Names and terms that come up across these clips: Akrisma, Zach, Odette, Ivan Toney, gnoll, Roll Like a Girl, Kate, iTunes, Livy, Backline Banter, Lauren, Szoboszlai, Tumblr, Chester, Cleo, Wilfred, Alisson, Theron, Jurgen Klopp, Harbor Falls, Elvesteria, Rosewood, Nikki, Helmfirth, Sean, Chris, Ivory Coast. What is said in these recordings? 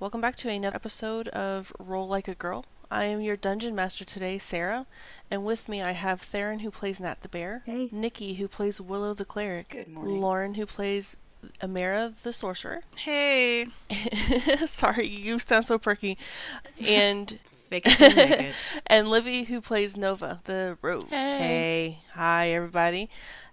Welcome back to another episode of Roll Like a Girl. I am your Dungeon Master today, Sarah, and with me I have Theron, who plays Nat the Bear, hey. Nikki, who plays Willow the Cleric, good morning. Lauren, who plays Amara the Sorcerer. Hey! Sorry, you sound so perky. And fake it till you make it. And Livy, who plays Nova the Rogue. Hey! Hi, everybody.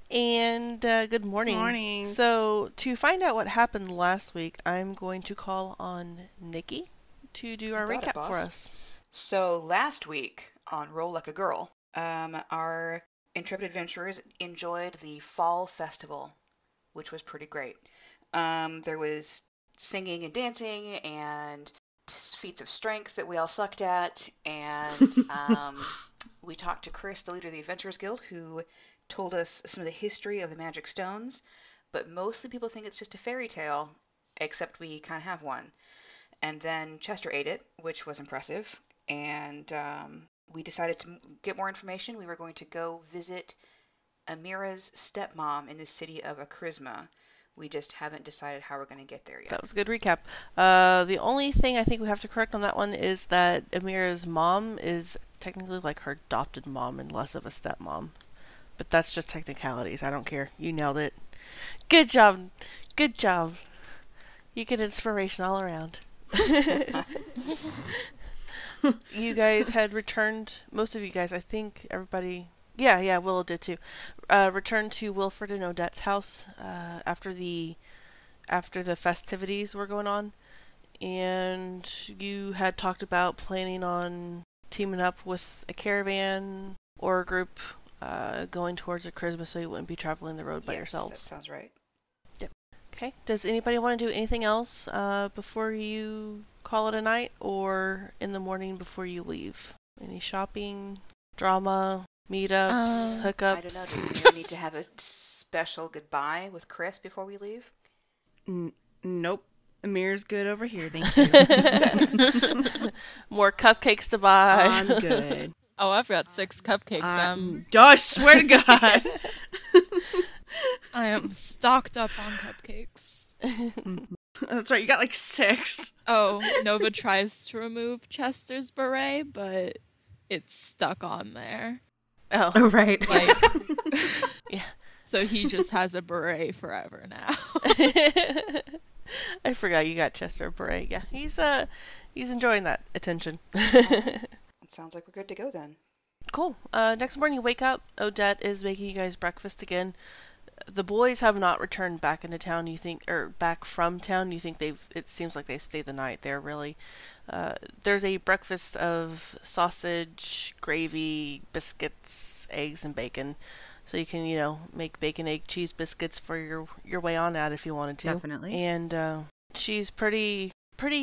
And good morning. Good morning. So, to find out what happened last week, I'm going to call on Nikki to do our recap for us. So, last week on Roll Like a Girl, our intrepid adventurers enjoyed the Fall Festival, which was pretty great. There was singing and dancing and feats of strength that we all sucked at. And we talked to Chris, the leader of the Adventurers Guild, who told us some of the history of the magic stones, but mostly people think it's just a fairy tale, except we kind of have one. And then Chester ate it, which was impressive, and we decided to get more information. We were going to go visit Amira's stepmom in the city of Akrisma. We just haven't decided how we're going to get there yet. That was a good recap. The only thing I think we have to correct on that one is that Amira's mom is technically like her adopted mom and less of a stepmom. But that's just technicalities. I don't care. You nailed it. Good job. Good job. You get inspiration all around. You guys had returned, most of you guys, I think everybody, yeah, Willow did too, returned to Wilfred and Odette's house after the festivities were going on. And you had talked about planning on teaming up with a caravan or a group going towards Akrisma so you wouldn't be traveling the road by yourselves. That sounds right. Yep. Okay. Does anybody want to do anything else before you call it a night or in the morning before you leave? Any shopping, drama, meetups, hookups? I don't know. Does we need to have a special goodbye with Chris before we leave? Nope. Amir's good over here. Thank you. More cupcakes to buy. I'm good. Oh, I've got 6 cupcakes. I swear to God. I am stocked up on cupcakes. That's right, you got like 6. Oh, Nova tries to remove Chester's beret, but it's stuck on there. Oh, right. Like, yeah. So he just has a beret forever now. I forgot you got Chester a beret. Yeah, he's enjoying that attention. Sounds like we're good to go then. Cool. Next morning you wake up. Odette is making you guys breakfast again. The boys have not returned back into town, you think, or back from town. You think it seems like they stayed the night there, really. There's a breakfast of sausage, gravy, biscuits, eggs, and bacon. So you can, make bacon, egg, cheese, biscuits for your way on out if you wanted to. Definitely. And she's pretty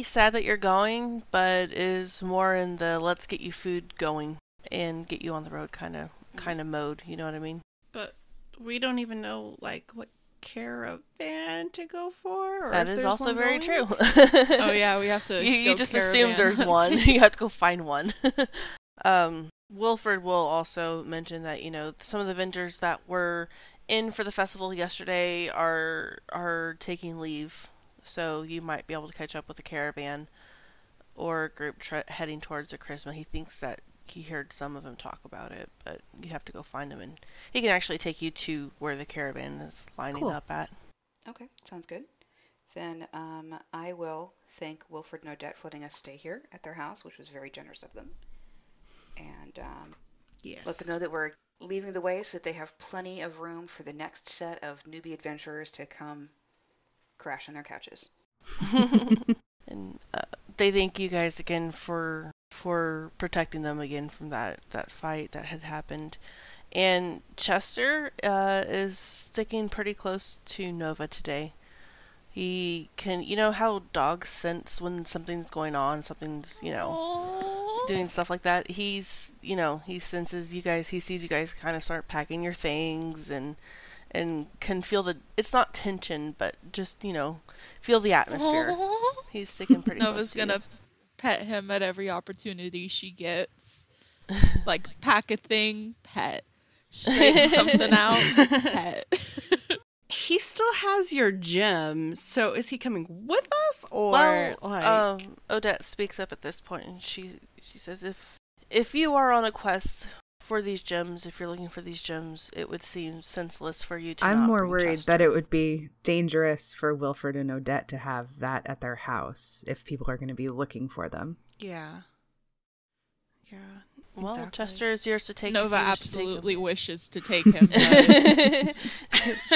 sad that you're going, but is more in the let's get you food going and get you on the road kind of mode, you know what I mean? But we don't even know what caravan to go for. Or that is also very true. Oh yeah, we have to you just assume there's one. You have to go find one. Wilfred will also mention that, some of the vendors that were in for the festival yesterday are taking leave. So you might be able to catch up with a caravan or a group heading towards Akrisma. He thinks that he heard some of them talk about it, but you have to go find them, and he can actually take you to where the caravan is lining up at. Okay, sounds good. Then I will thank Wilfred and Odette for letting us stay here at their house, which was very generous of them. And let them know that we're leaving the way so that they have plenty of room for the next set of newbie adventurers to come crash on their couches. And they thank you guys again for protecting them again from that fight that had happened. And Chester is sticking pretty close to Nova today. He can, how dogs sense when something's going on, something's, aww, doing stuff like that. He's, he senses you guys, he sees you guys kind of start packing your things and can feel it's not tension, but just, feel the atmosphere. Aww. He's sticking pretty close. Nova's going to pet him at every opportunity she gets. Like, pack a thing, pet. Straighten something out, pet. he still has your gem, so is he coming with us, or Odette speaks up at this point, and she says, if you are on a quest for these gems, if you're looking for these gems, it would seem senseless for you to. I'm not more worried Chester. That it would be dangerous for Wilfred and Odette to have that at their house if people are going to be looking for them. Yeah. Yeah. Exactly. Well, Chester is yours to take. Nova absolutely wishes to take him.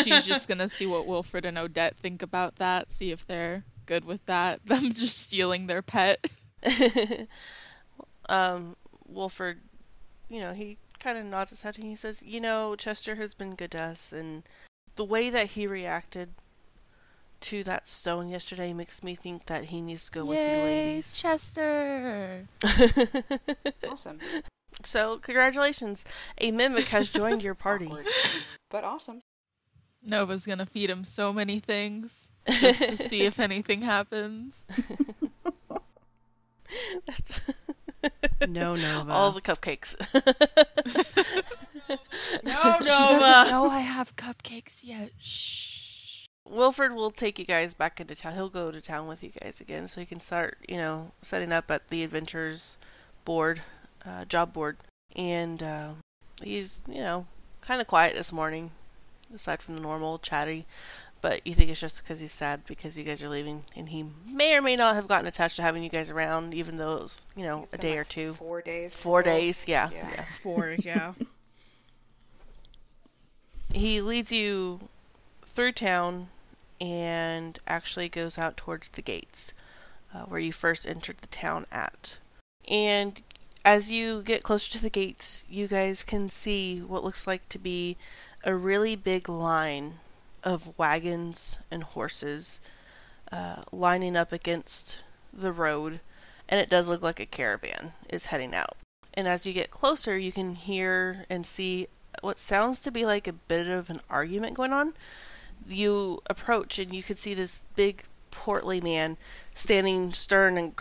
She's just going to see what Wilfred and Odette think about that, see if they're good with that, them just stealing their pet. Wilfred, he kind of nods his head and he says, Chester has been good to us, and the way that he reacted to that stone yesterday makes me think that he needs to go with me, ladies. Chester! Awesome. So, congratulations. A mimic has joined your party. Awkward, but awesome. Nova's gonna feed him so many things just to see if anything happens. That's... No, Nova. All the cupcakes. No, Nova. She doesn't know I have cupcakes yet. Shh. Wilfred will take you guys back into town. He'll go to town with you guys again, so you can start, setting up at the adventures board, job board. And he's, kind of quiet this morning, aside from the normal chatty. But you think it's just because he's sad because you guys are leaving, and he may or may not have gotten attached to having you guys around, even though it was, a day or two. 4 days. 4 days, yeah. 4, yeah. He leads you through town and actually goes out towards the gates where you first entered the town at. And as you get closer to the gates, you guys can see what looks like to be a really big line of wagons and horses lining up against the road, and it does look like a caravan is heading out. And as you get closer, you can hear and see what sounds to be like a bit of an argument going on. You approach and you can see this big portly man standing stern and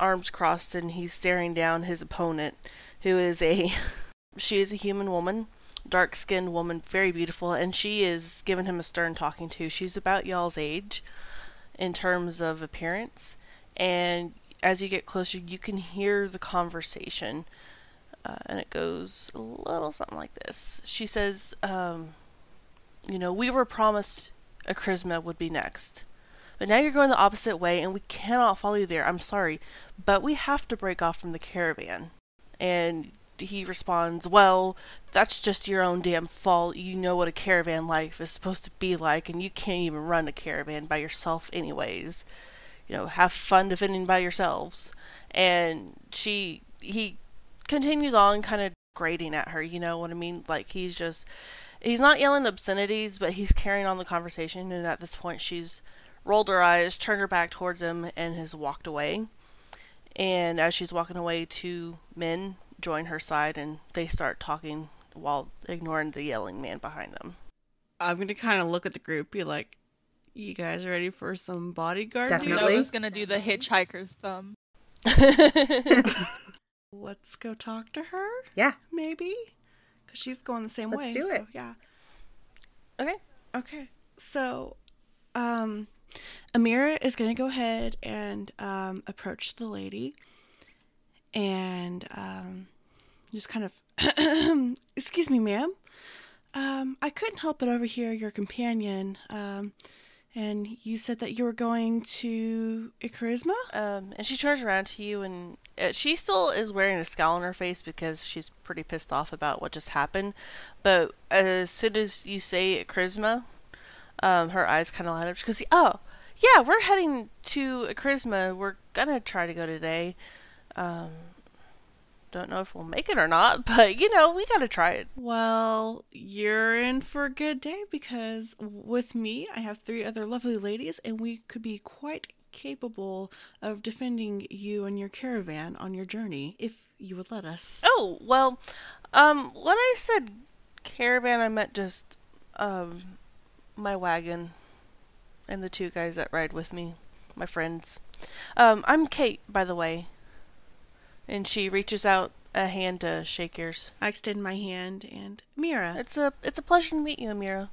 arms crossed, and he's staring down his opponent, who is a human woman. Dark-skinned woman, very beautiful, and she is giving him a stern talking to. She's about y'all's age in terms of appearance, and as you get closer, you can hear the conversation, and it goes a little something like this. She says, we were promised Akrisma would be next, but now you're going the opposite way, and we cannot follow you there. I'm sorry, but we have to break off from the caravan. And he responds, well, that's just your own damn fault. You know what a caravan life is supposed to be like, and you can't even run a caravan by yourself anyways. Have fun defending by yourselves. And he continues on kind of grating at her, you know what I mean? Like, he's not yelling obscenities, but he's carrying on the conversation, and at this point she's rolled her eyes, turned her back towards him, and has walked away. And as she's walking away, 2 men join her side, and they start talking while ignoring the yelling man behind them. I'm going to kind of look at the group, be like, you guys ready for some bodyguard? Definitely. I was going to do the hitchhiker's thumb. Let's go talk to her? Yeah. Maybe? Because she's going the same way. Let's do it. So, yeah. Okay. So, Amira is going to go ahead and approach the lady. And just kind of, excuse me, ma'am. I couldn't help but overhear your companion. And you said that you were going to Akrisma? And she turns around to you, and she still is wearing a scowl on her face because she's pretty pissed off about what just happened. But as soon as you say Akrisma, her eyes kind of light up. She goes, oh, yeah, we're heading to Akrisma. We're going to try to go today. Don't know if we'll make it or not, but we gotta try it. Well, you're in for a good day, because with me, I have 3 other lovely ladies, and we could be quite capable of defending you and your caravan on your journey, if you would let us. Oh, well, when I said caravan, I meant just, my wagon and the 2 guys that ride with me, my friends. I'm Kate, by the way. And she reaches out a hand to shake yours. I extend my hand, and Amira. It's a pleasure to meet you, Amira.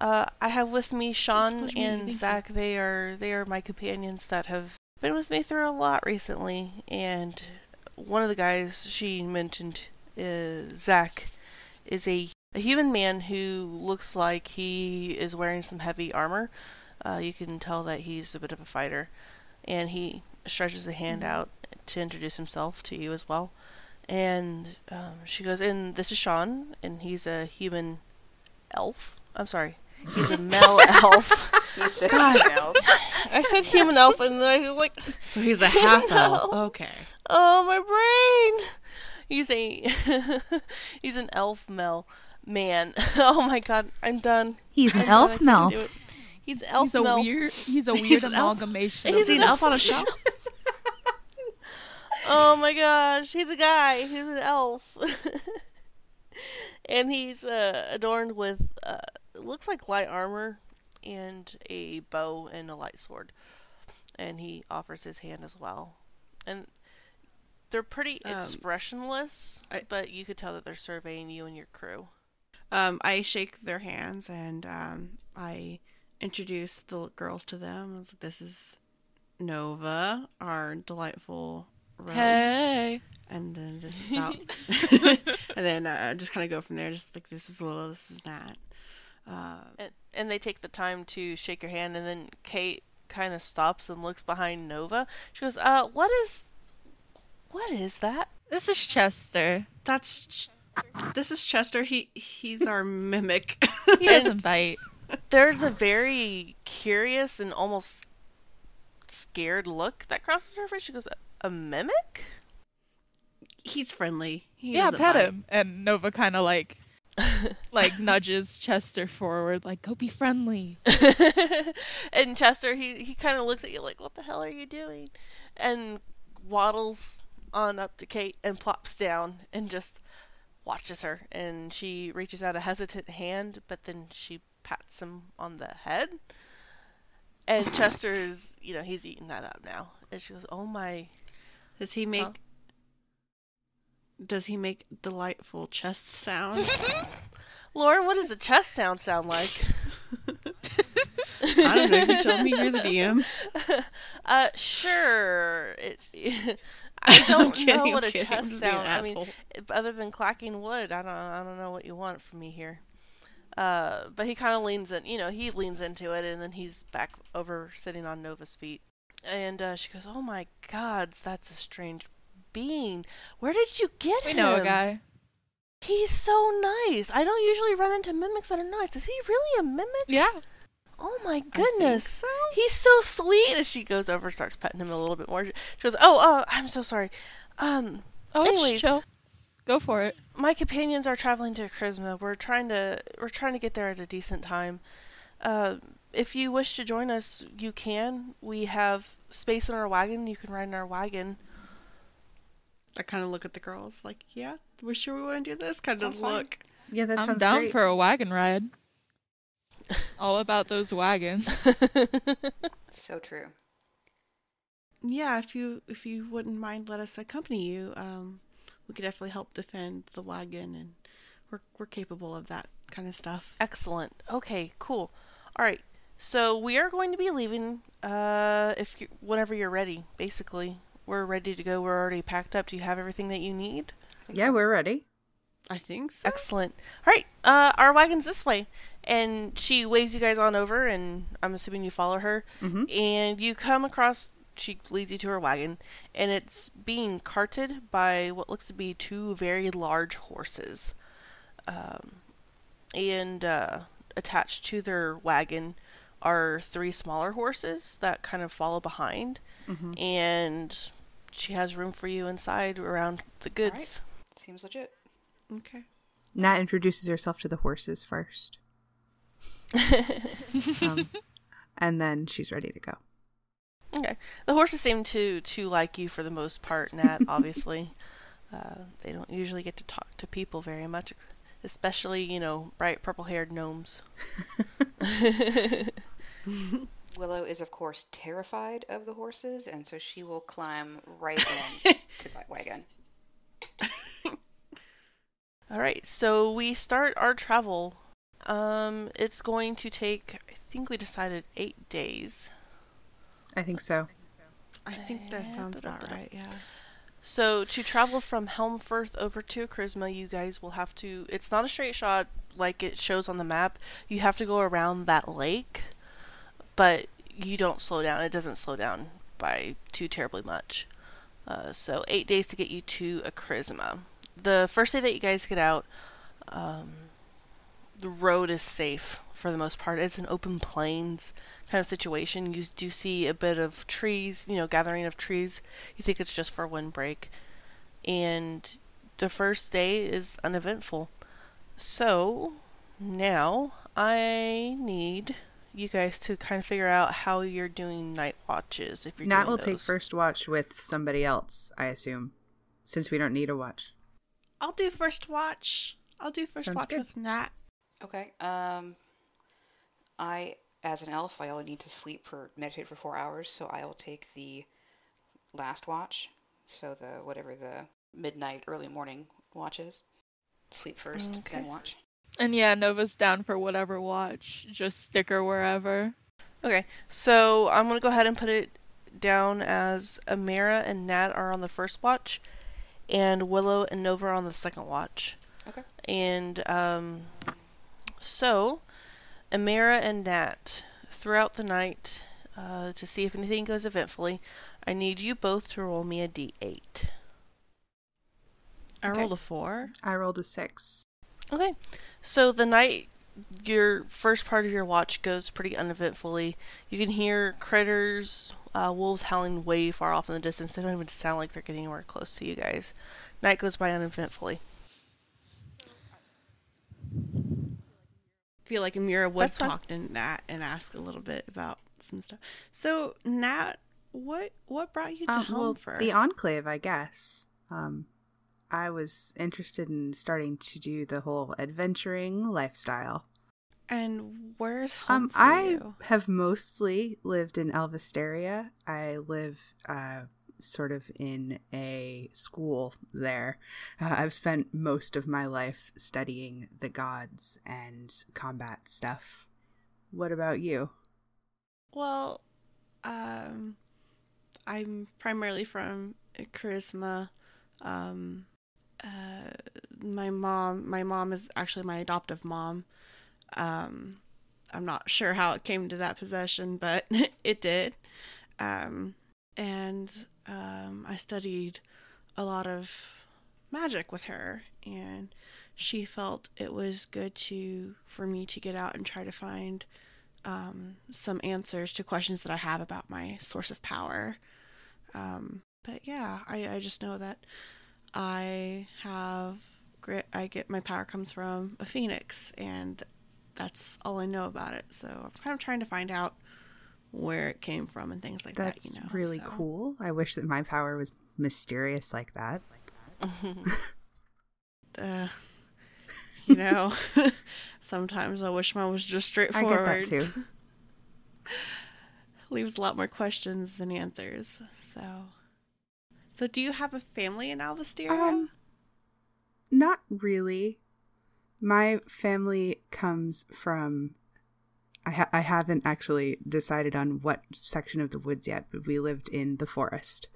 I have with me Sean and Zach. They are my companions that have been with me through a lot recently. And one of the guys she mentioned, Zach, is a human man who looks like he is wearing some heavy armor. You can tell that he's a bit of a fighter. And he stretches a hand out to introduce himself to you as well. And she goes, and this is Sean, and he's a human elf. I'm sorry. He's a male elf. He's a human elf. I said human elf, and then I was like... So he's a half elf. Okay. Oh, my brain! He's an elf male man. Oh, my God. I'm done. He's an elf male. He's elf. He's a weird amalgamation. He's an elf on a shelf. Oh my gosh, he's a guy. He's an elf, and he's adorned with it looks like light armor and a bow and a light sword. And he offers his hand as well. And they're pretty expressionless, but you could tell that they're surveying you and your crew. I shake their hands and I introduce the girls to them. I was like, this is Nova, our delightful rogue. Hey! And then this is out. And then just kind of go from there, just like, this is Willow, this is Nat. And they take the time to shake your hand, and then Kate kind of stops and looks behind Nova. She goes, what is that? This is Chester. This is Chester. He's our mimic. He doesn't bite. There's a very curious and almost scared look that crosses her face. She goes, a mimic? He's friendly. He doesn't bite him. And Nova kind of like nudges Chester forward, like, go be friendly. And Chester, he kind of looks at you like, what the hell are you doing? And waddles on up to Kate and plops down and just watches her. And she reaches out a hesitant hand, but then she pats him on the head. And Chester's, he's eating that up now. And she goes, oh my. Does he make delightful chest sounds? Lauren, what does a chest sound like? I don't know. You told me you're the DM. Sure. I don't know what a chest sound. I mean, other than clacking wood, I don't know what you want from me here. But he kind of leans in. He leans into it, and then he's back over sitting on Nova's feet. And she goes, "Oh my God, that's a strange being. Where did you get him? We know a guy. He's so nice. I don't usually run into mimics that are nice. Is he really a mimic? Yeah. Oh my goodness. So. He's so sweet." And she goes over, starts petting him a little bit more. She goes, "Oh, I'm so sorry. Anyways, chill. Go for it. My companions are traveling to Akrisma. We're trying to get there at a decent time. If you wish to join us, you can. We have space in our wagon. You can ride in our wagon." I kind of look at the girls like, yeah, we're sure we want to do this kind of look. Yeah, that sounds great. I'm down for a wagon ride. All about those wagons. So true. Yeah, if you wouldn't mind, let us accompany you. We could definitely help defend the wagon, and we're capable of that kind of stuff. Excellent. Okay, cool. All right. So we are going to be leaving whenever you're ready, basically. We're ready to go. We're already packed up. Do you have everything that you need? Yeah, we're ready. I think so. Excellent. All right. Our wagon's this way. And she waves you guys on over, and I'm assuming you follow her. Mm-hmm. And you come across, she leads you to her wagon, and it's being carted by what looks to be two very large horses. And attached to their wagon are three smaller horses that kind of follow behind. Mm-hmm. And she has room for you inside around the goods. Right. Seems legit. Okay. Nat introduces herself to the horses first. And then she's ready to go. Okay. The horses seem to like you for the most part, Nat, obviously. They don't usually get to talk to people very much, especially, bright purple-haired gnomes. Willow is, of course, terrified of the horses, and so she will climb right in to that wagon. All right, so we start our travel It's going to take, I think we decided 8 days. I think so. I think that sounds about right, yeah. So to travel from Helmfirth over to Akrisma, you guys will have to, it's not a straight shot like it shows on the map. You have to go around that lake, but you don't slow down. It doesn't slow down by too terribly much. So 8 days to get you to Akrisma. The first day that you guys get out, the road is safe for the most part. It's an open plains kind of situation. You do see a bit of trees, gathering of trees. You think it's just for windbreak. And the first day is uneventful. So now I need you guys to kind of figure out how you're doing night watches. If you're Nat doing will those. Take first watch with somebody else, I assume, since we don't need a watch. I'll do first watch. I'll do first Sounds watch good. With Nat. Okay. I, as an elf, I only need to meditate for 4 hours, so I will take the last watch. So the midnight, early morning watch is. Sleep first, okay. Then watch. And yeah, Nova's down for whatever watch. Just stick her wherever. Okay, so I'm going to go ahead and put it down as Amira and Nat are on the first watch, and Willow and Nova are on the second watch. Okay. And so, Amira and Nat, throughout the night, to see if anything goes eventfully, I need you both to roll me a d8. I rolled a 4. I rolled a 6. Okay. So the night, your first part of your watch goes pretty uneventfully. You can hear critters, wolves howling way far off in the distance. They don't even sound like they're getting anywhere close to you guys. Night goes by uneventfully. I feel like Amira would talk to Nat and ask a little bit about some stuff. So, Nat, what brought you to home first? The Enclave, I guess. I was interested in starting to do the whole adventuring lifestyle. And where's home for you? I have mostly lived in Elvesteria. I live sort of in a school there. I've spent most of my life studying the gods and combat stuff. What about you? Well, I'm primarily from Akrisma. My mom is actually my adoptive mom. I'm not sure how it came to that possession, but it did. And I studied a lot of magic with her, and she felt it was good for me to get out and try to find some answers to questions that I have about my source of power. But yeah, I just know that I get my power comes from a phoenix, and that's all I know about it. So I'm kind of trying to find out where it came from and things like that's that. That's really cool. I wish that my power was mysterious like that. Sometimes I wish mine was just straightforward. I get that too. Leaves a lot more questions than answers. So do you have a family in Elvesteria? Not really. My family comes from... I haven't actually decided on what section of the woods yet, but we lived in the forest.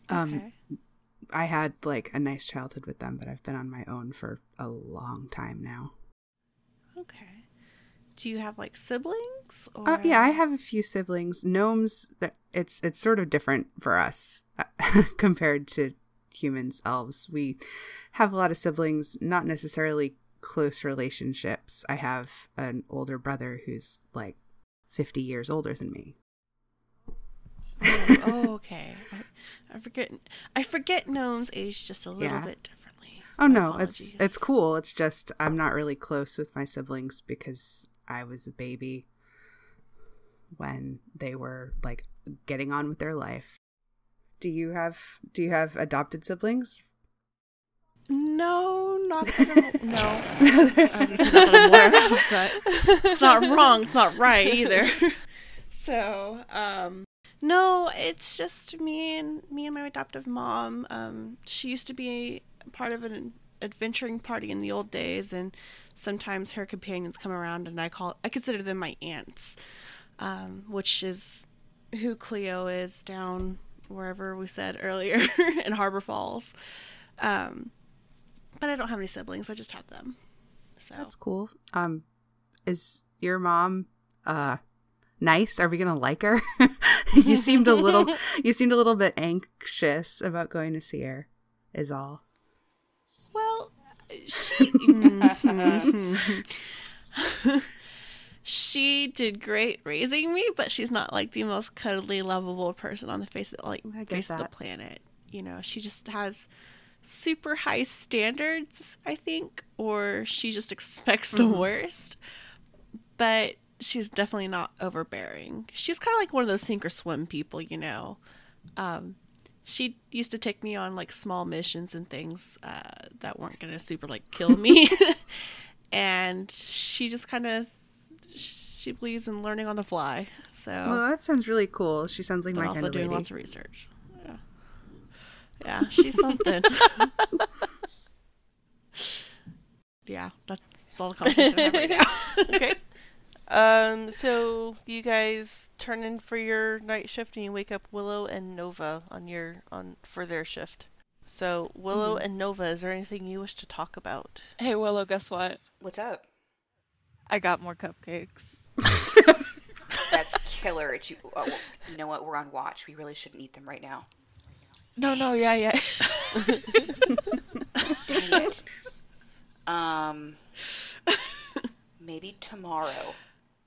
Okay. I had, a nice childhood with them, but I've been on my own for a long time now. Okay. Do you have, siblings? Or... yeah, I have a few siblings. Gnomes, it's sort of different for us compared to humans, elves. We have a lot of siblings, not necessarily close relationships. I have an older brother who's, 50 years older than me. Oh, okay. I forget gnomes age just a little bit differently. Oh, no, apologies. It's cool. It's just I'm not really close with my siblings because... I was a baby when they were getting on with their life. Do you have adopted siblings? No, not that I'm, no. It's not wrong. It's not right either. So, no, it's just me and my adoptive mom. She used to be part of an adventuring party in the old days, and sometimes her companions come around, and I consider them my aunts, which is who Cleo is down wherever we said earlier in Harbor Falls. But I don't have any siblings. I just have them. So that's cool. Is your mom nice? Are we gonna like her? You seemed a little bit anxious about going to see her, is all. Well, she did great raising me, but she's not like the most cuddly, lovable person on the face of the planet. You know, she just has super high standards, I think, or she just expects the worst. But she's definitely not overbearing. She's kind of like one of those sink or swim people, you know. She used to take me on like small missions and things that weren't gonna super like kill me. And she just kind of, she believes in learning on the fly. So well, that sounds really cool. She sounds like my kind of lady. Also doing lots of research. Yeah, she's something. Yeah, that's all the conversation I have right now. Okay. So you guys turn in for your night shift, and you wake up Willow and Nova for their shift. So Willow and Nova, is there anything you wish to talk about? Hey Willow, guess what? What's up? I got more cupcakes. That's killer. You know what? We're on watch. We really shouldn't eat them right now. No, yeah. Dang it. Maybe tomorrow,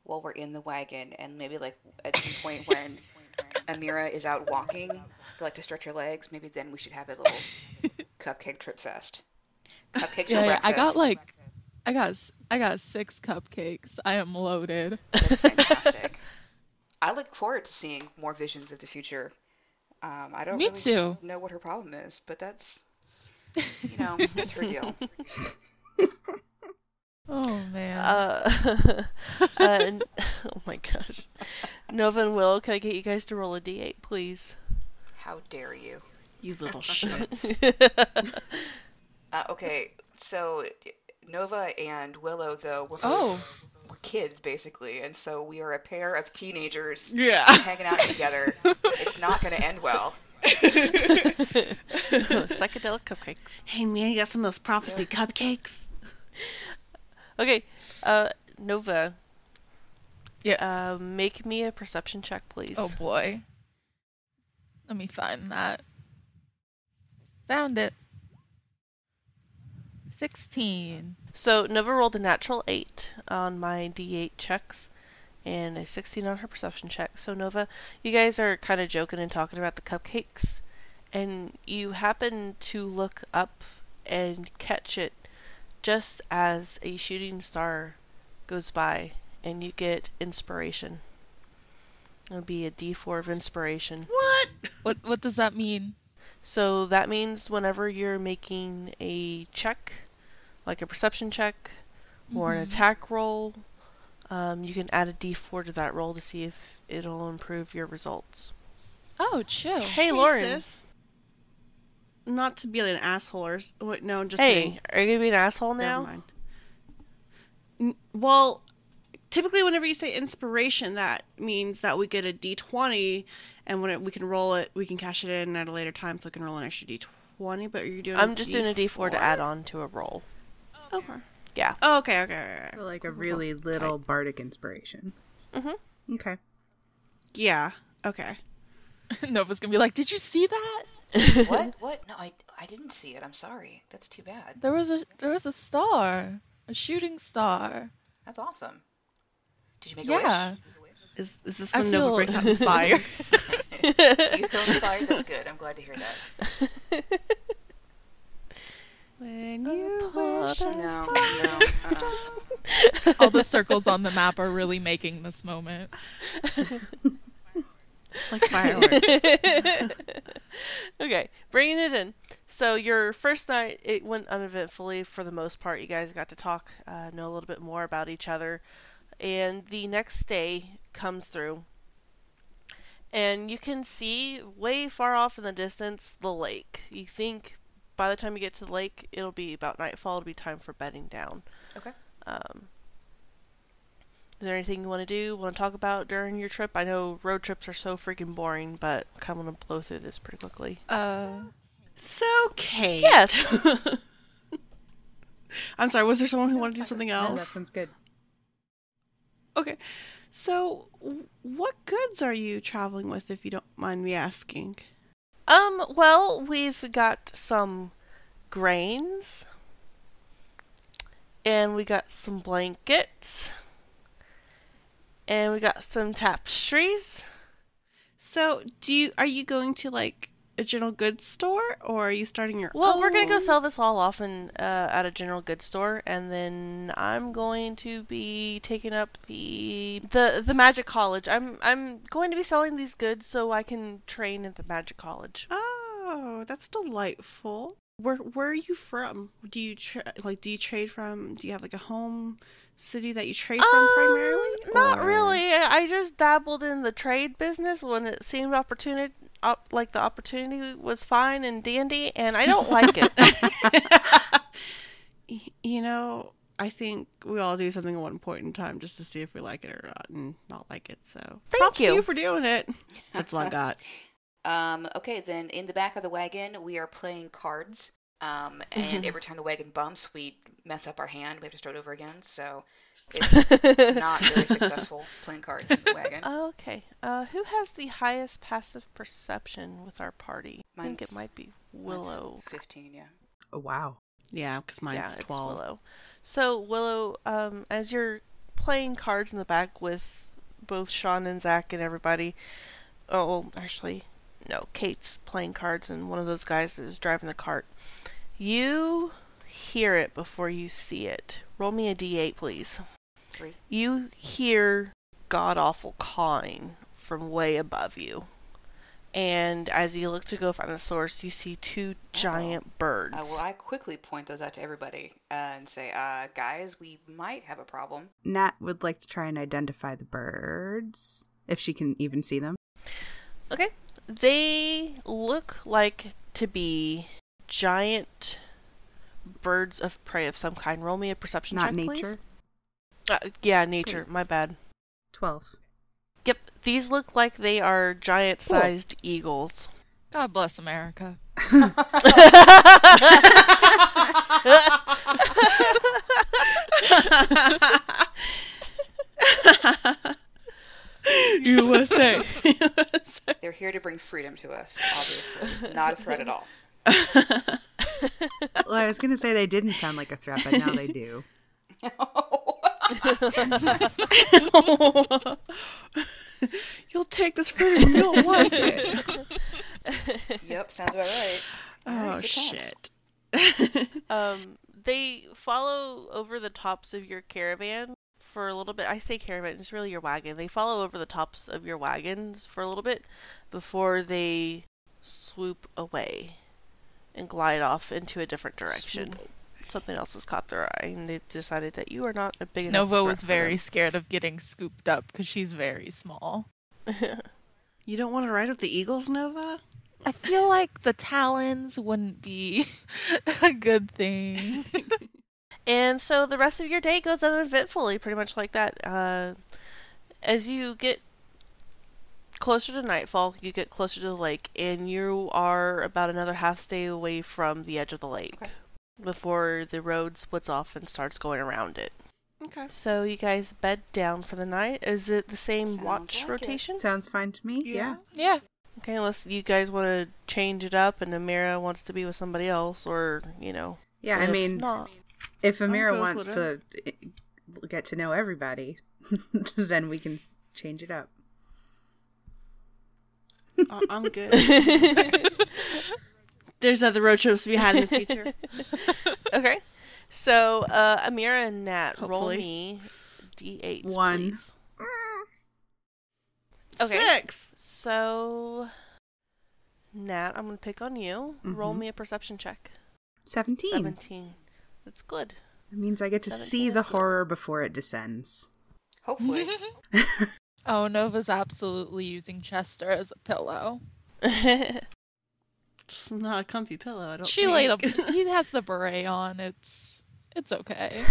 while we're in the wagon, and maybe like at some point when Amira is out walking, they like to stretch her legs. Maybe then we should have a little cupcake trip fest. Cupcakes for breakfast. I got 6 cupcakes. I am loaded. That's fantastic. I look forward to seeing more visions of the future. I don't really know what her problem is, but that's, you know, that's her deal. Oh, man. Oh, my gosh. Nova and Will, can I get you guys to roll a D8, please? How dare you? You little shits. Okay, so Nova and Willow, though, we're kids, basically, and so we are a pair of teenagers hanging out together. It's not going to end well. Psychedelic cupcakes. Hey, man, you got some of those prophecy cupcakes? Okay, Nova. Yes. Make me a perception check, please. Oh, boy. Let me find that. Found it. 16. So Nova rolled a natural 8 on my D8 checks and a 16 on her perception check. So Nova, you guys are kind of joking and talking about the cupcakes, and you happen to look up and catch it just as a shooting star goes by, and you get inspiration. It'll be a D4 of inspiration. What does that mean? So that means whenever you're making a check, like a perception check or an attack roll, you can add a D4 to that roll to see if it'll improve your results. Oh, chill. Hey, Lauren. Sis. Not to be like an asshole or... Wait, no, just kidding. Are you going to be an asshole now? Never mind. Well, typically whenever you say inspiration, that means that we get a D20... And when we can roll it, we can cash it in at a later time, so we can roll an extra D20. But you're doing. I'm just doing a D4 to add on to a roll. Okay. Yeah. Oh, okay. So like a really little bardic inspiration. Mm-hmm. Okay. Yeah. Okay. Nova's gonna be like, "Did you see that? What? What? No, I didn't see it. I'm sorry. That's too bad. There was a star, a shooting star. That's awesome. Did you make a wish? Is this when Nova breaks out inspired? You feel inspired? That's good. I'm glad to hear that. When you wish all the circles on the map are really making this moment. It's like fireworks. Okay, bringing it in. So your first night, it went uneventfully for the most part. You guys got to talk, know a little bit more about each other. And the next day comes through, and you can see way far off in the distance the lake. You think by the time you get to the lake, it'll be about nightfall. It'll be time for bedding down. Okay. Is there anything you want to do, want to talk about during your trip? I know road trips are so freaking boring, but I kind of want to blow through this pretty quickly. So, Kate. Yes. I'm sorry, was there someone who wanted to do something else? No, that sounds good. Okay. So, what goods are you traveling with, if you don't mind me asking? Well, we've got some grains, and we got some blankets, and we got some tapestries. So, are you going to, like, a general goods store, or are you starting your own? Well, we're going to go sell this all off at a general goods store, and then I'm going to be taking up the magic college. I'm going to be selling these goods so I can train at the magic college. Oh, that's delightful. Where are you from? Do you trade from? Do you have like a home city that you trade from primarily? Not really. I just dabbled in the trade business when it seemed the opportunity was fine and dandy, and I don't like it. You know, I think we all do something at one point in time just to see if we like it or not, and not like it. So props to you for doing it. That's all I got. Okay, then in the back of the wagon, we are playing cards. And every time the wagon bumps, we mess up our hand. We have to start over again. So it's not very successful playing cards in the wagon. Okay. Who has the highest passive perception with our party? I think it might be Willow. 15, yeah. Oh, wow. Yeah, because mine's 12. It's Willow. So, Willow, as you're playing cards in the back with both Sean and Zach and everybody, Kate's playing cards, and one of those guys is driving the cart. You hear it before you see it. Roll me a D8, please. 3. You hear god-awful cawing from way above you. And as you look to go find the source, you see two giant birds. I quickly point those out to everybody and say, guys, we might have a problem. Nat would like to try and identify the birds, if she can even see them. Okay. They look like to be giant birds of prey of some kind. Roll me a perception check, please. Not nature? Yeah, nature. Cool. My bad. 12. Yep. These look like they are giant-sized eagles. God bless America. USA. They're here to bring freedom to us, obviously. Not a threat at all. Well, I was going to say they didn't sound like a threat, but now they do. You'll take this freedom. You'll like it. Yep, sounds about right. Oh, shit. They follow over the tops of your caravan for a little bit. I say caravan, it's really your wagon. They follow over the tops of your wagons for a little bit before they swoop away and glide off into a different direction. Something else has caught their eye, and they've decided that you are not a big enough threat. Nova was very scared of getting scooped up because she's very small. You don't want to ride with the eagles, Nova? I feel like the talons wouldn't be a good thing. And so the rest of your day goes uneventfully, pretty much like that. As you get closer to nightfall, you get closer to the lake, and you are about another half day away from the edge of the lake before the road splits off and starts going around it. Okay. So you guys bed down for the night. Is it the same rotation? Sounds fine to me, Yeah. Okay, unless you guys want to change it up and Amira wants to be with somebody else, or, you know. Yeah, if Amira wants to get to know everybody, then we can change it up. I'm good. There's other road trips to be had in the future. Okay. So, Amira and Nat, roll me D8s, please. 1. Okay. 6. So, Nat, I'm going to pick on you. Mm-hmm. Roll me a perception check. 17. That's good. It means I get to see the horror before it descends. Hopefully. Oh, Nova's absolutely using Chester as a pillow. It's not a comfy pillow, I don't think. She laid up. He has the beret on. It's okay.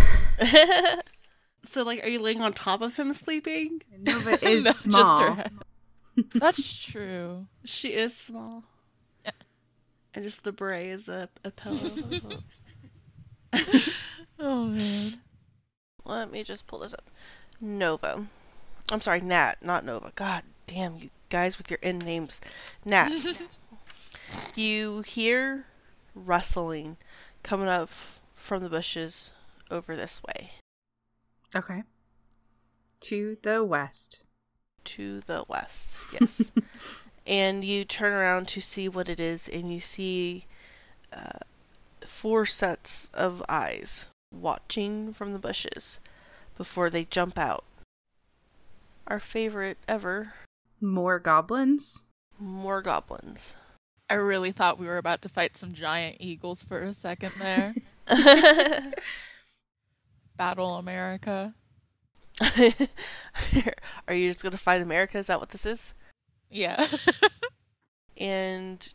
So, like, are you laying on top of him sleeping? Nova is small. Just her head. That's true. She is small. Yeah. And just the beret is a pillow. Oh, man. Let me just pull this up. Nova. I'm sorry, Nat, not Nova. God damn, you guys with your end names. Nat. You hear rustling coming up from the bushes over this way. Okay. To the west. To the west, yes. And you turn around to see what it is, and you see 4 sets of eyes watching from the bushes before they jump out. Our favorite ever. More goblins? More goblins. I really thought we were about to fight some giant eagles for a second there. Battle America. Are you just going to fight America? Is that what this is? Yeah. And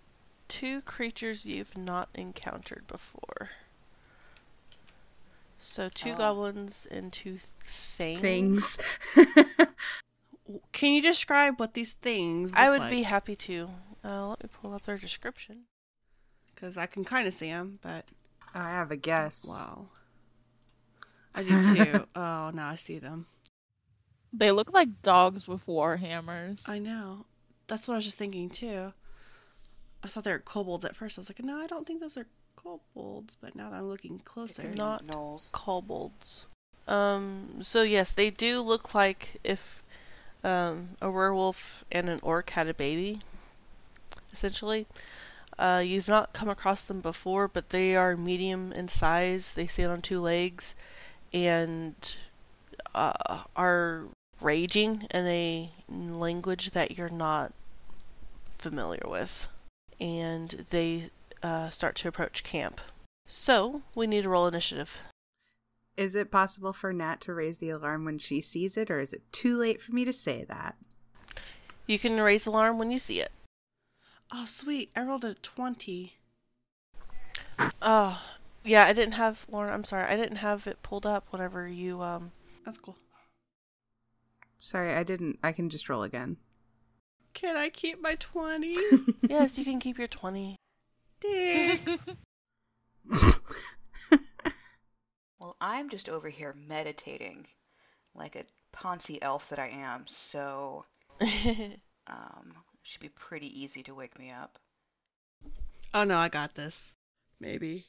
2 creatures you've not encountered before. So 2 goblins and 2 things. Can you describe what these things look like? I would be happy to. Let me pull up their description. Because I can kind of see them, but... I have a guess. Wow. I do too. Oh, now I see them. They look like dogs with war hammers. I know. That's what I was just thinking too. I thought they were kobolds at first. I was like, no, I don't think those are kobolds. But now that I'm looking closer, not kobolds. So yes, they do look like if a werewolf and an orc had a baby. Essentially. You've not come across them before, but they are medium in size. They stand on 2 legs and are raging in a language that you're not familiar with. And they start to approach camp. So, we need to roll initiative. Is it possible for Nat to raise the alarm when she sees it, or is it too late for me to say that? You can raise alarm when you see it. Oh, sweet. I rolled a 20. Oh, yeah, I didn't have... Lauren, I'm sorry. I didn't have it pulled up whenever you... That's cool. Sorry, I didn't. I can just roll again. Can I keep my 20? Yes, you can keep your 20. Well, I'm just over here meditating like a Ponzi elf that I am, so... Should be pretty easy to wake me up. Oh no, I got this. Maybe.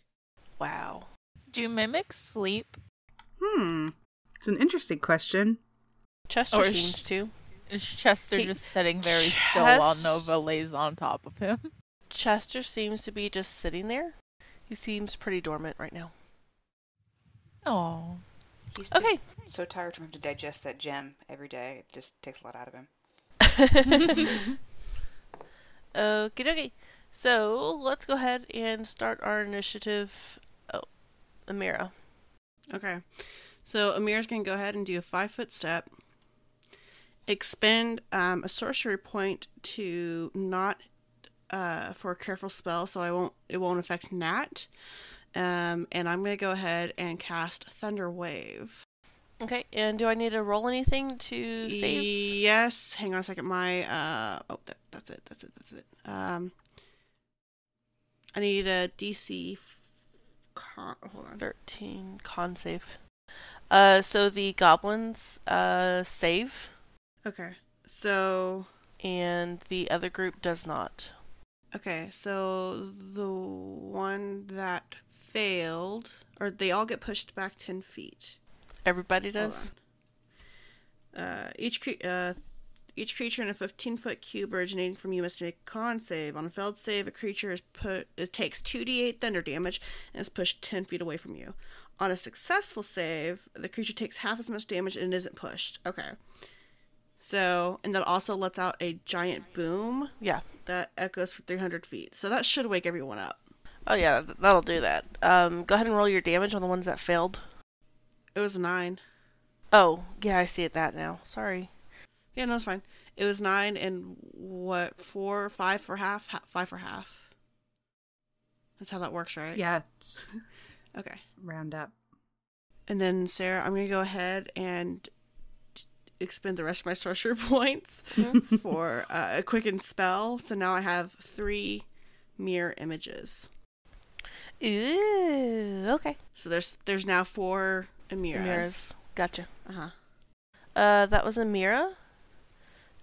Wow. Do mimics sleep? It's an interesting question. Chester seems to. Is Chester just sitting very still while Nova lays on top of him? Chester seems to be just sitting there. He seems pretty dormant right now. Oh. He's okay. So tired from him to digest that gem every day. It just takes a lot out of him. Okie dokie. So, let's go ahead and start our initiative. Oh, Amira. Okay. So, Amira's going to go ahead and do a 5-foot step. Expend a sorcery point to not, for a careful spell, so it won't affect Nat. And I'm going to go ahead and cast Thunder Wave. Okay, and do I need to roll anything to save? Yes. Hang on a second. My, that's it. I need a DC hold on. 13 con save. So the goblins, save. Okay, so. And the other group does not. Okay, so the one that failed, or they all get pushed back 10 feet. Everybody does. Each creature in a 15-foot cube originating from you must make a con save. On a failed save, a creature takes 2d8 thunder damage and is pushed 10 feet away from you. On a successful save, the creature takes half as much damage and isn't pushed. Okay. So, and that also lets out a giant boom. Yeah. That echoes for 300 feet. So that should wake everyone up. Oh yeah, that'll do that. Go ahead and roll your damage on the ones that failed. It was 9. Oh, yeah, I see it that now. Sorry. Yeah, no, it's fine. It was 9 and what, 5 for half? 5 for half. That's how that works, right? Yeah. Okay. Round up. And then, Sarah, I'm going to go ahead and expend the rest of my sorcerer points for a quickened spell. So now I have 3 mirror images. Ooh, okay. So there's now 4 Amiras. Amiras. Gotcha. Uh-huh. That was Amira.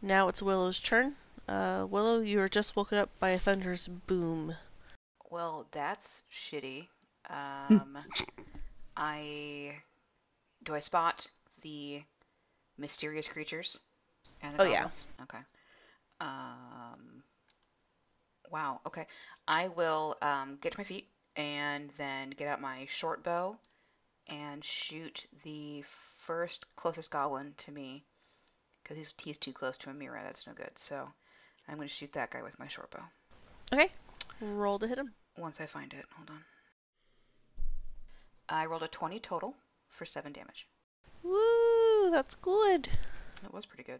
Now it's Willow's turn. Willow, you were just woken up by a thunderous boom. Well, that's shitty. Do I spot the mysterious creatures? And the goblins? Yeah. Okay. Wow. Okay. I will get to my feet and then get out my short bow and shoot the first closest goblin to me, because he's too close to a mirror. That's no good. So I'm going to shoot that guy with my short bow. Okay. Roll to hit him. Once I find it. Hold on. I rolled a 20 total for 7 damage. Woo! That's good. That was pretty good.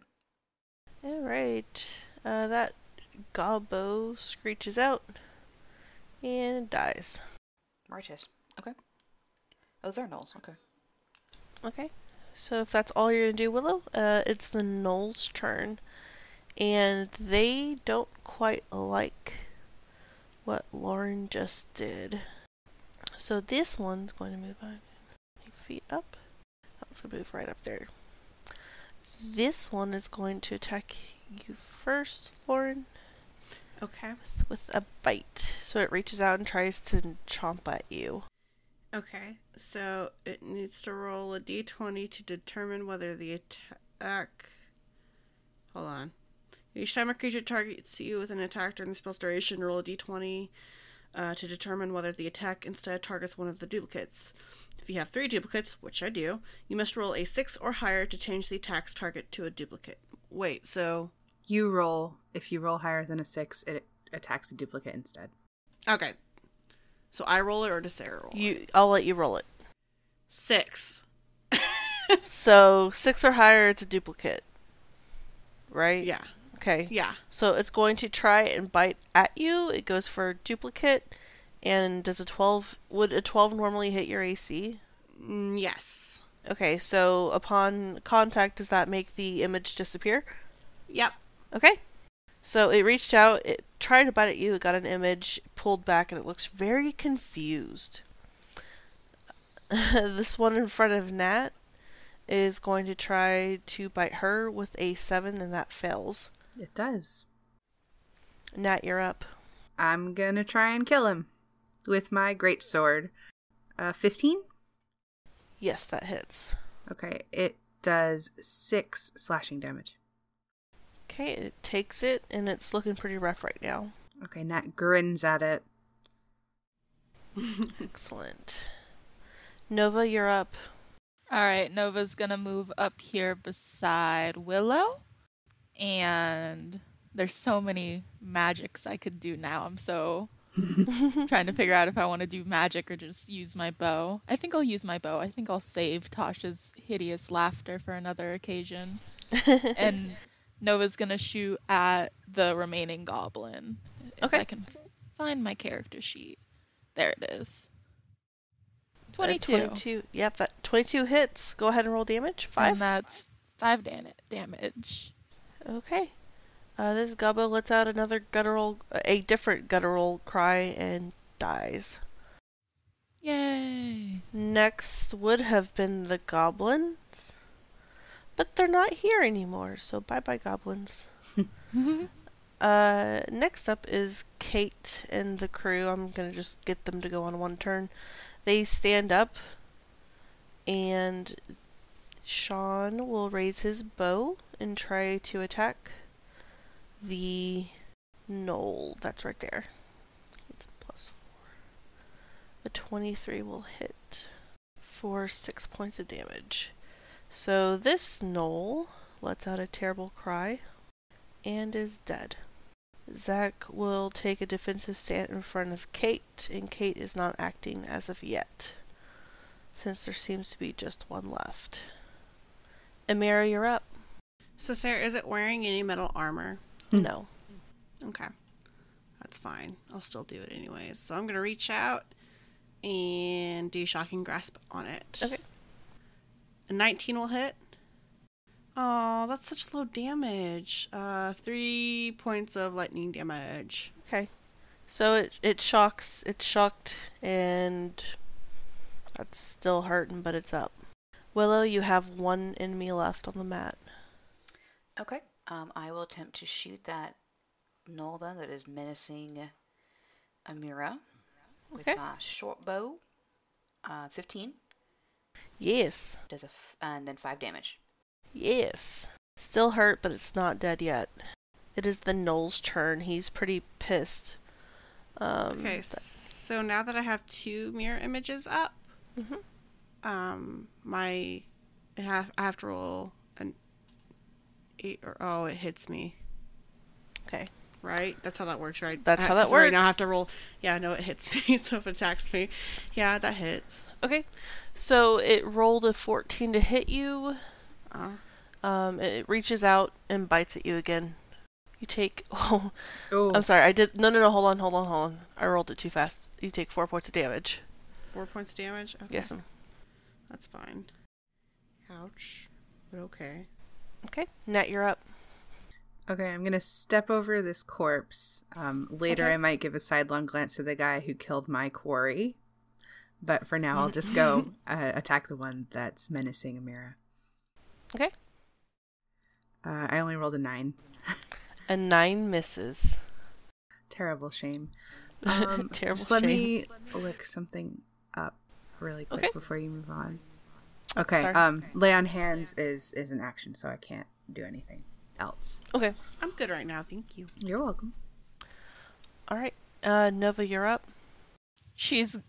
All right. That gobbo screeches out and dies. Righteous. Okay. Oh, those are gnolls. Okay. Okay. So if that's all you're going to do, Willow, it's the gnolls' turn. And they don't quite like what Lauren just did. So this one's going to move on 8 feet up. That's going to move right up there. This one is going to attack you first, Lauren. Okay. With a bite. So it reaches out and tries to chomp at you. Okay. So it needs to roll a d20 to determine whether the attack... Hold on. Each time a creature targets you with an attack during the spell's duration, roll a d20 to determine whether the attack instead targets one of the duplicates. If you have 3 duplicates, which I do, you must roll a 6 or higher to change the attack's target to a duplicate. Wait, so... You roll. If you roll higher than a 6, it attacks a duplicate instead. Okay. So I roll it, or does Sarah roll it? I'll let you roll it. 6. So 6 or higher, it's a duplicate. Right? Yeah. Okay. Yeah. So it's going to try and bite at you. It goes for duplicate. And does a 12... Would a 12 normally hit your AC? Yes. Okay, so upon contact, does that make the image disappear? Yep. Okay. So it reached out. It tried to bite at you. It got an image, pulled back, and it looks very confused. This one in front of Nat is going to try to bite her with a 7, and that fails. It does. Nat, you're up. I'm gonna try and kill him with my greatsword. 15? Yes, that hits. Okay, it does 6 slashing damage. Okay, it takes it, and it's looking pretty rough right now. Okay, Nat grins at it. Excellent. Nova, you're up. Alright, Nova's gonna move up here beside Willow. And there's so many magics I could do now. I'm so trying to figure out if I want to do magic or just use my bow. I think I'll use my bow. I think I'll save Tasha's hideous laughter for another occasion. And Nova's going to shoot at the remaining goblin. Okay. If I can find my character sheet. There it is. 22. 22. Yep, that 22 hits. Go ahead and roll damage. 5. And that's 5 damage. Okay. This gobbo lets out a different guttural cry and dies. Yay! Next would have been the goblins, but they're not here anymore, so bye-bye goblins. Next up is Kate and the crew. I'm gonna just get them to go on one turn. They stand up, and Sean will raise his bow and try to attack the gnoll that's right there. It's a +4. A 23 will hit for 6 points of damage. So this gnoll lets out a terrible cry and is dead. Zach will take a defensive stand in front of Kate, and Kate is not acting as of yet, since there seems to be just one left. Amira, you're up. So, Sarah, is it wearing any metal armor? No. Okay. That's fine. I'll still do it anyways. So I'm going to reach out and do Shocking Grasp on it. Okay. A 19 will hit. Oh, that's such low damage. 3 points of lightning damage. Okay. So it's shocked, and that's still hurting, but it's up. Willow, you have one enemy left on the mat. Okay. I will attempt to shoot that gnoll then that is menacing Amira with my short bow. 15. Yes. Does and then 5 damage. Yes. Still hurt, but it's not dead yet. It is the gnoll's turn. He's pretty pissed. Okay, so now that I have 2 mirror images up, mm-hmm. I have to roll an 8 or it hits me. Okay. Right? That's how that works, right? That's how that works. Right now I have to roll. Yeah, no, it hits me, so it attacks me. Yeah, that hits. Okay. So it rolled a 14 to hit you. It reaches out and bites at you again. You take... Oh. I'm sorry, I did... No, hold on. I rolled it too fast. You take 4 points of damage. 4 points of damage? Okay. Yes. That's fine. Ouch. But okay. Okay. Nat, you're up. Okay, I'm going to step over this corpse. Later I might give a sidelong glance to the guy who killed my quarry. But for now, I'll just go attack the one that's menacing Amira. Okay. I only rolled a 9. A 9 misses. Terrible shame. Terrible just let shame. Let me look something up really quick before you move on. Okay. Lay on hands is an action, so I can't do anything else. Okay. I'm good right now, thank you. You're welcome. All right. Nova, you're up.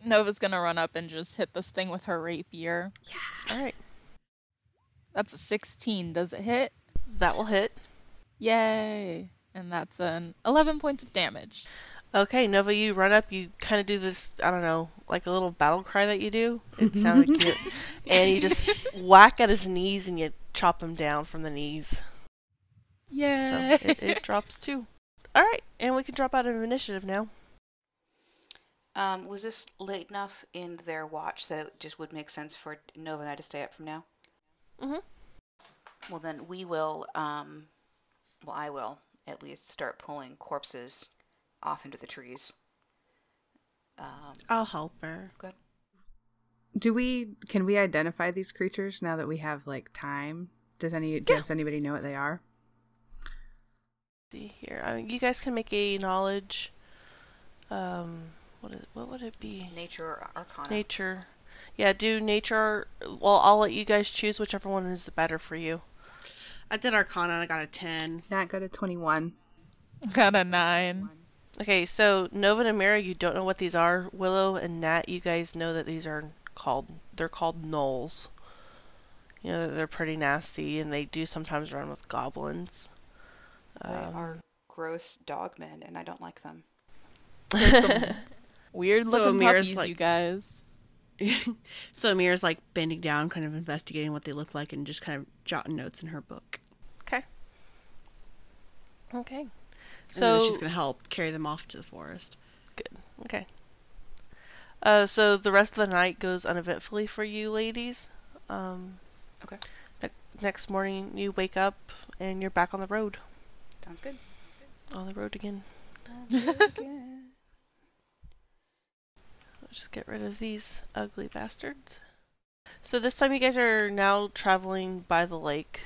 Nova's going to run up and just hit this thing with her rapier. Yeah. All right. That's a 16. Does it hit? That will hit. Yay. And that's an 11 points of damage. Okay, Nova, you run up. You kind of do this, I don't know, like a little battle cry that you do. It sounded cute. And you just whack at his knees and you chop him down from the knees. Yay. So it drops too. All right, and we can drop out of initiative now. Was this late enough in their watch that it just would make sense for Nova and I to stay up from now? Mm-hmm. Well, then we will... I will at least start pulling corpses off into the trees. I'll help her. Good. Can we identify these creatures now that we have like time? Does anybody know what they are? Let's see here. You guys can make a knowledge. What would it be? Nature or Arcana. Nature. Yeah, do nature. Well, I'll let you guys choose whichever one is better for you. I did Arcana and I got a 10. Nat got a 21. Got a 9. Okay, so Nova and Amira, you don't know what these are. Willow and Nat, you guys know that these are called gnolls. You know, they're pretty nasty and they do sometimes run with goblins. They are gross dogmen and I don't like them. Weird looking puppies, like... you guys. So Amira's like bending down, kind of investigating what they look like and just kind of jotting notes in her book. Okay. So she's going to help carry them off to the forest. Good. Okay. So the rest of the night goes uneventfully for you ladies. Okay. Next morning you wake up and you're back on the road. Sounds good. On the road again. Just get rid of these ugly bastards. So this time you guys are now traveling by the lake.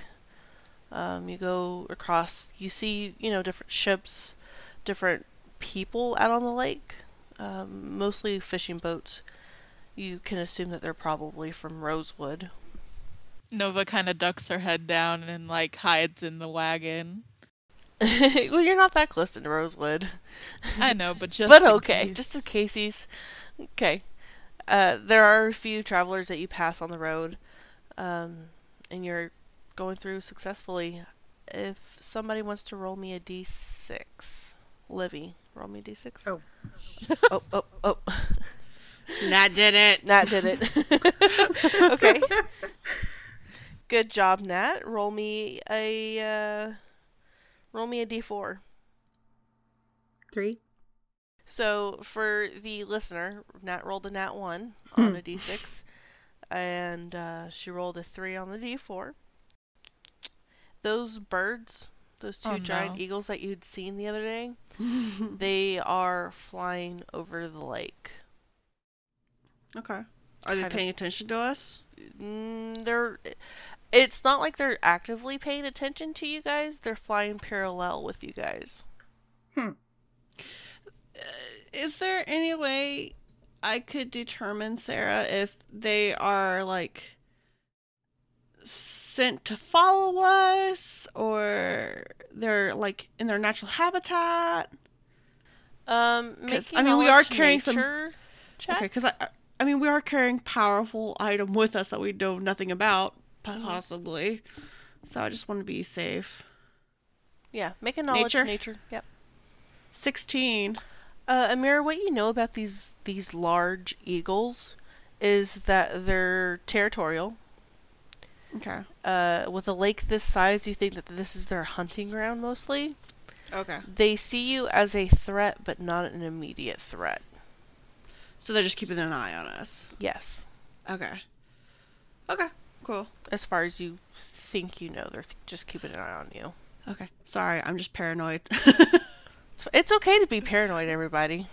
You go across, you see, different ships, different people out on the lake. Mostly fishing boats. You can assume that they're probably from Rosewood. Nova kind of ducks her head down and like hides in the wagon. Well, you're not that close to Rosewood. I know, but just but okay, case. Just in case he's... Okay. There are a few travelers that you pass on the road, and you're going through successfully. If somebody wants to roll me a d6. Livy, roll me a d6. Oh. Nat did it. Okay. Good job, Nat. Roll me a d4. 3. So for the listener, Nat rolled a nat 1 on a d6, and she rolled a 3 on the d4. Those birds, those two giant eagles that you'd seen the other day, they are flying over the lake. Okay. Are they paying attention to us? It's not like they're actively paying attention to you guys. They're flying parallel with you guys. Is there any way I could determine, Sarah, if they are, like, sent to follow us, or they're, like, in their natural habitat? We are carrying some... Check. Okay, because we are carrying powerful item with us that we know nothing about, possibly. So I just want to be safe. Yeah, make a knowledge nature. Yep. 16. Amira, what you know about these large eagles is that they're territorial. Okay. With a lake this size, you think that this is their hunting ground mostly. Okay. They see you as a threat, but not an immediate threat. So they're just keeping an eye on us. Yes. Okay. Okay, cool. As far as you think you know, they're just keeping an eye on you. Okay. Sorry, I'm just paranoid. It's okay to be paranoid, everybody.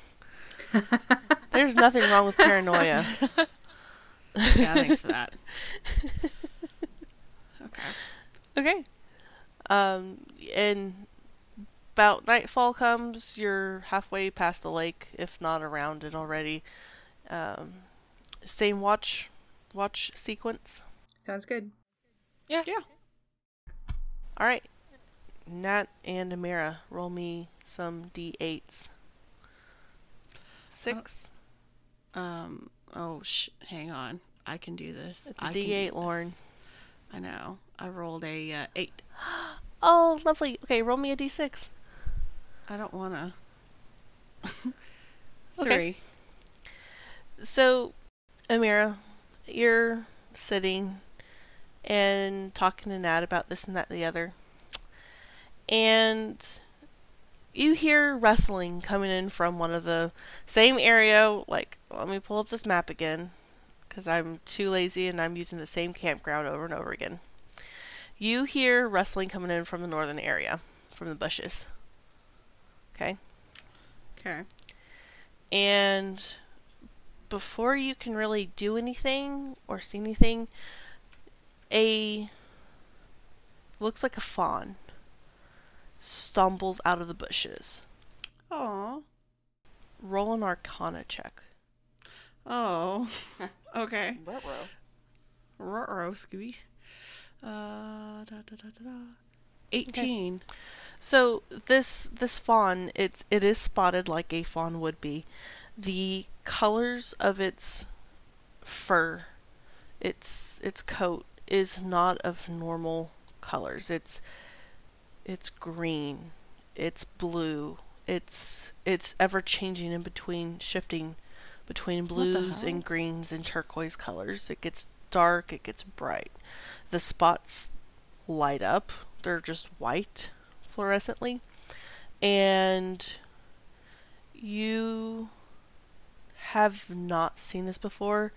There's nothing wrong with paranoia. Yeah, thanks for that. Okay. And about nightfall comes, you're halfway past the lake, if not around it already. Same watch sequence. Sounds good. Yeah. Yeah. All right. Nat and Amira, roll me some d8s. 6. Hang on. I can do this. It's a d8, Lauren. I know. I rolled a 8. Oh, lovely. Okay, roll me a d6. I don't want to. 3. Okay. So, Amira, you're sitting and talking to Nat about this and that and the other. And you hear rustling coming in from one of the same area. Like, let me pull up this map again, because I'm too lazy and I'm using the same campground over and over again. You hear rustling coming in from the northern area, from the bushes. Okay. And before you can really do anything or see anything, looks like a fawn stumbles out of the bushes. Aww. Roll an Arcana check. Oh. Okay. Ruh-roh, Scooby. 18. Okay. So this fawn, it is spotted like a fawn would be. The colors of its fur, its coat, is not of normal colors. It's green, it's blue, it's ever changing in between, shifting between blues and greens and turquoise colors. It gets dark, it gets bright. The spots light up, they're just white, fluorescently. And you have not seen this before,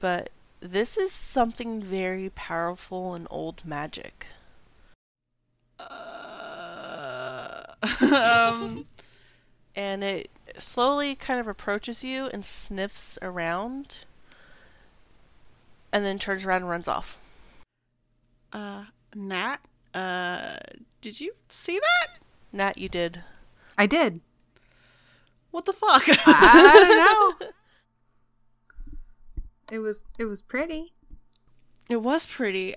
but this is something very powerful and old magic. And it slowly kind of approaches you and sniffs around and then turns around and runs off. Nat, did you see that? Nat, you did. I did. What the fuck? I don't know. It was pretty. It was pretty.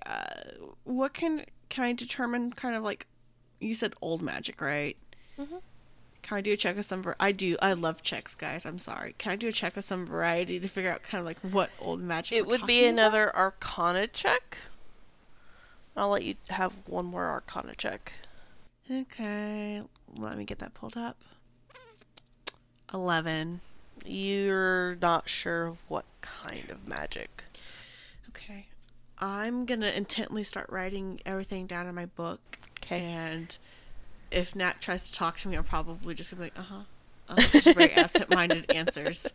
What can I determine, kind of like, you said old magic, right? Mm-hmm. Can I do a check of some variety? I do. I love checks, guys. I'm sorry. Can I do a check of some variety to figure out kind of like what old magic it would be? Another about? Arcana check? I'll let you have one more Arcana check. Okay. Let me get that pulled up. 11. You're not sure of what kind of magic. Okay. I'm going to intently start writing everything down in my book. Okay. And if Nat tries to talk to me, I'm probably just going to be like, Just very absent-minded answers.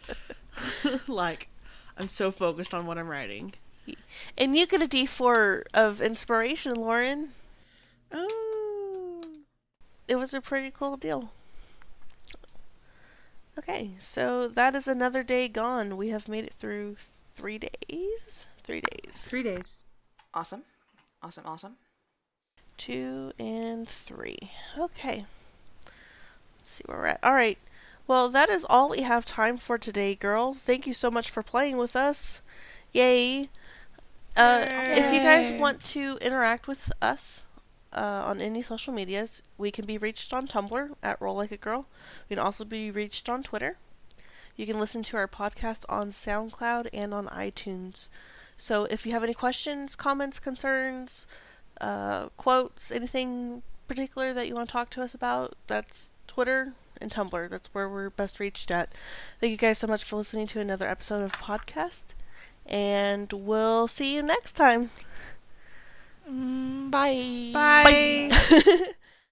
Like, I'm so focused on what I'm writing. And you get a D4 of inspiration, Lauren. Oh. It was a pretty cool deal. Okay, so that is another day gone. We have made it through 3 days. 3 days. 3 days. Awesome. Awesome, awesome. 2 and 3. Okay. Let's see where we're at. All right. Well, that is all we have time for today, girls. Thank you so much for playing with us. Yay. If you guys want to interact with us on any social medias, we can be reached on Tumblr at Roll Like a Girl. We can also be reached on Twitter. You can listen to our podcast on SoundCloud and on iTunes. So if you have any questions, comments, concerns, quotes, anything particular that you want to talk to us about, that's Twitter and Tumblr. That's where we're best reached at. Thank you guys so much for listening to another episode of podcast, and we'll see you next time. Bye. Bye. Bye.